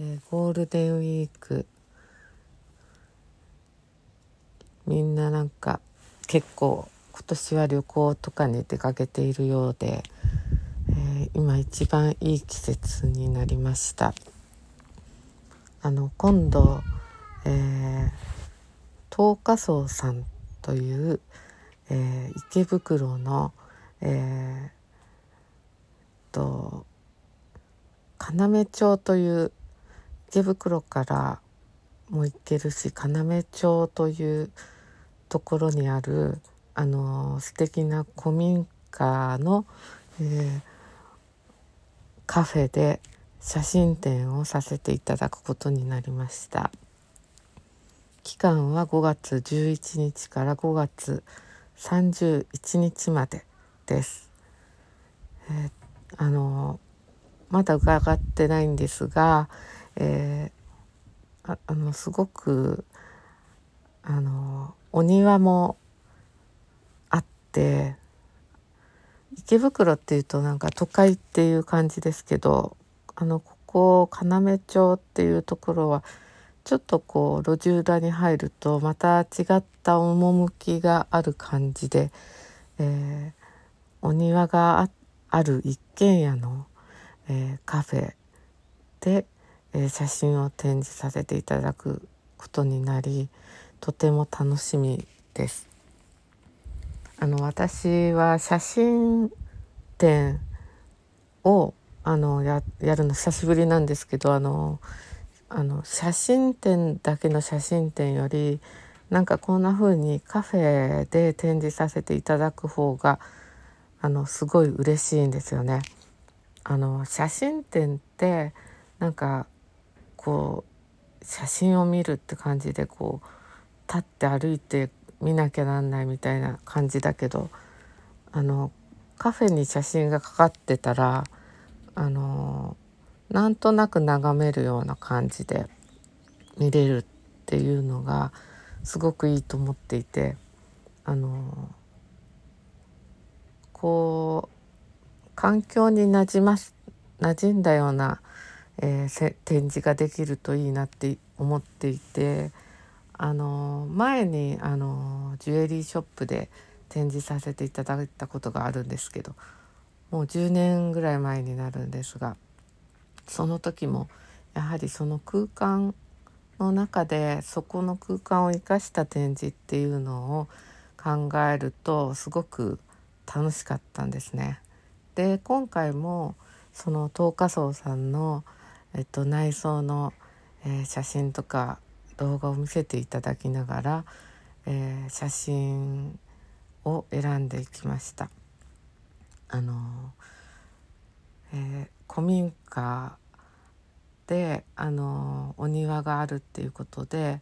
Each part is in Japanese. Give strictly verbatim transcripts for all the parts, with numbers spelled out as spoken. えー、ゴールデンウィークみんななんか結構今年は旅行とかに出かけているようで、えー、今一番いい季節になりました。あの今度、えー、東華荘さんという、えー、池袋の、えー、と要町という池袋からも行けるし要町というところにあるあの素敵な古民家の、えー、カフェで写真展をさせていただくことになりました。期間はごがつじゅういちにちからごがつさんじゅういちにちまでです。えー、あのまだ伺ってないんですが、えー、あ、あのすごくあのお庭もあって、池袋っていうとなんか都会っていう感じですけど、あのここ要町っていうところはちょっとこう路地裏に入るとまた違った趣がある感じで、えー、お庭があってある一軒家の、えー、カフェで、えー、写真を展示させていただくことになり、とても楽しみです。あの私は写真展をあの や, やるの久しぶりなんですけど、あのあの写真展だけの写真展よりなんかこんな風にカフェで展示させていただく方があのすごい嬉しいんですよね。あの写真展ってなんかこう写真を見るって感じでこう立って歩いて見なきゃなんないみたいな感じだけど、あのカフェに写真がかかってたらあのなんとなく眺めるような感じで見れるっていうのがすごくいいと思っていて、あのこう環境になじまし馴染んだような、えー、展示ができるといいなって思っていて、あの前にあのジュエリーショップで展示させていただいたことがあるんですけど、もうじゅうねんぐらい前になるんですが、その時もやはりその空間の中でそこの空間を生かした展示っていうのを考えるとすごく楽しかったんですね。で今回もその東華荘さんの、えっと、内装の、えー、写真とか動画を見せていただきながら、えー、写真を選んでいきました。あのーえー、古民家で、あのー、お庭があるっていうことで、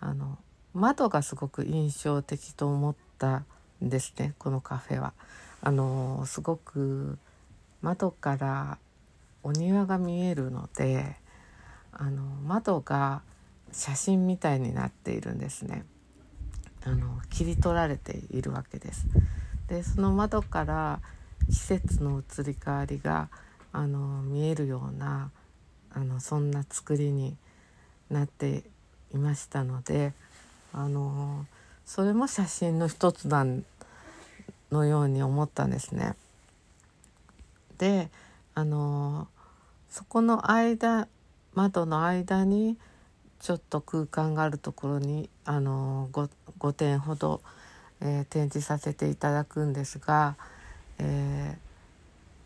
あの窓がすごく印象的と思ったですね。このカフェはあのすごく窓からお庭が見えるので、あの窓が写真みたいになっているんですね。あの切り取られているわけです。でその窓から季節の移り変わりがあの見えるようなあのそんな作りになっていましたので、あのそれも写真の一つなんのように思ったんですね。で、あのそこの間窓の間にちょっと空間があるところにあの ごてんほど、えー、展示させていただくんですが、えー、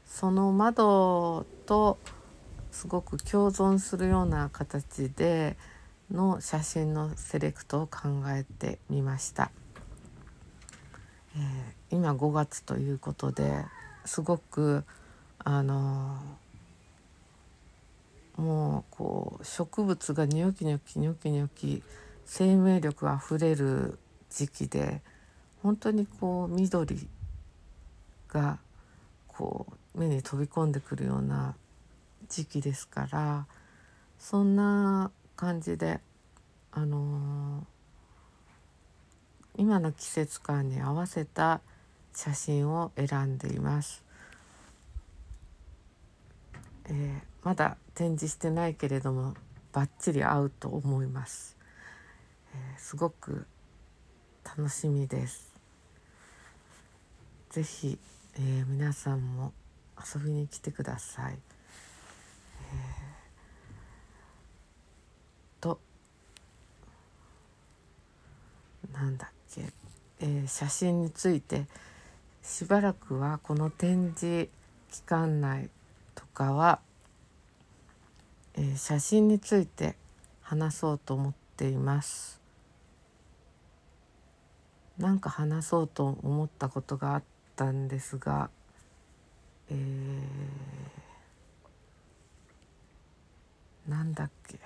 その窓とすごく共存するような形での写真のセレクトを考えてみました。えー、今ごがつということですごくあのー、もうこう植物がニョキニョキニョキニョキ生命力あふれる時期で、本当にこう緑がこう目に飛び込んでくるような時期ですから、そんな感じで、あのー、今の季節感に合わせた写真を選んでいます。ええー、まだ展示してないけれどもバッチリ合うと思います、えー、すごく楽しみです。ぜひ、えー、皆さんも遊びに来てください、えー、となんだっけ、えー、写真についてしばらくはこの展示期間内とかは、えー、写真について話そうと思っています。なんか話そうと思ったことがあったんですが、えー、なんだっけ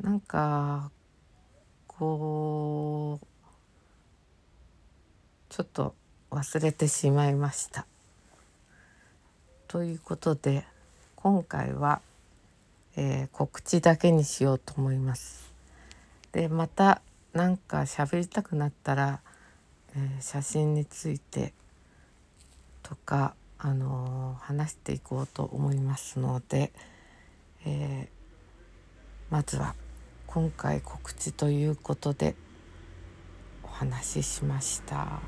なんかこうちょっと忘れてしまいました。ということで今回は、えー、告知だけにしようと思います。でまたなんか喋りたくなったら、えー、写真についてとか、あのー、話していこうと思いますので、えー、まずは今回告知ということでお話ししました。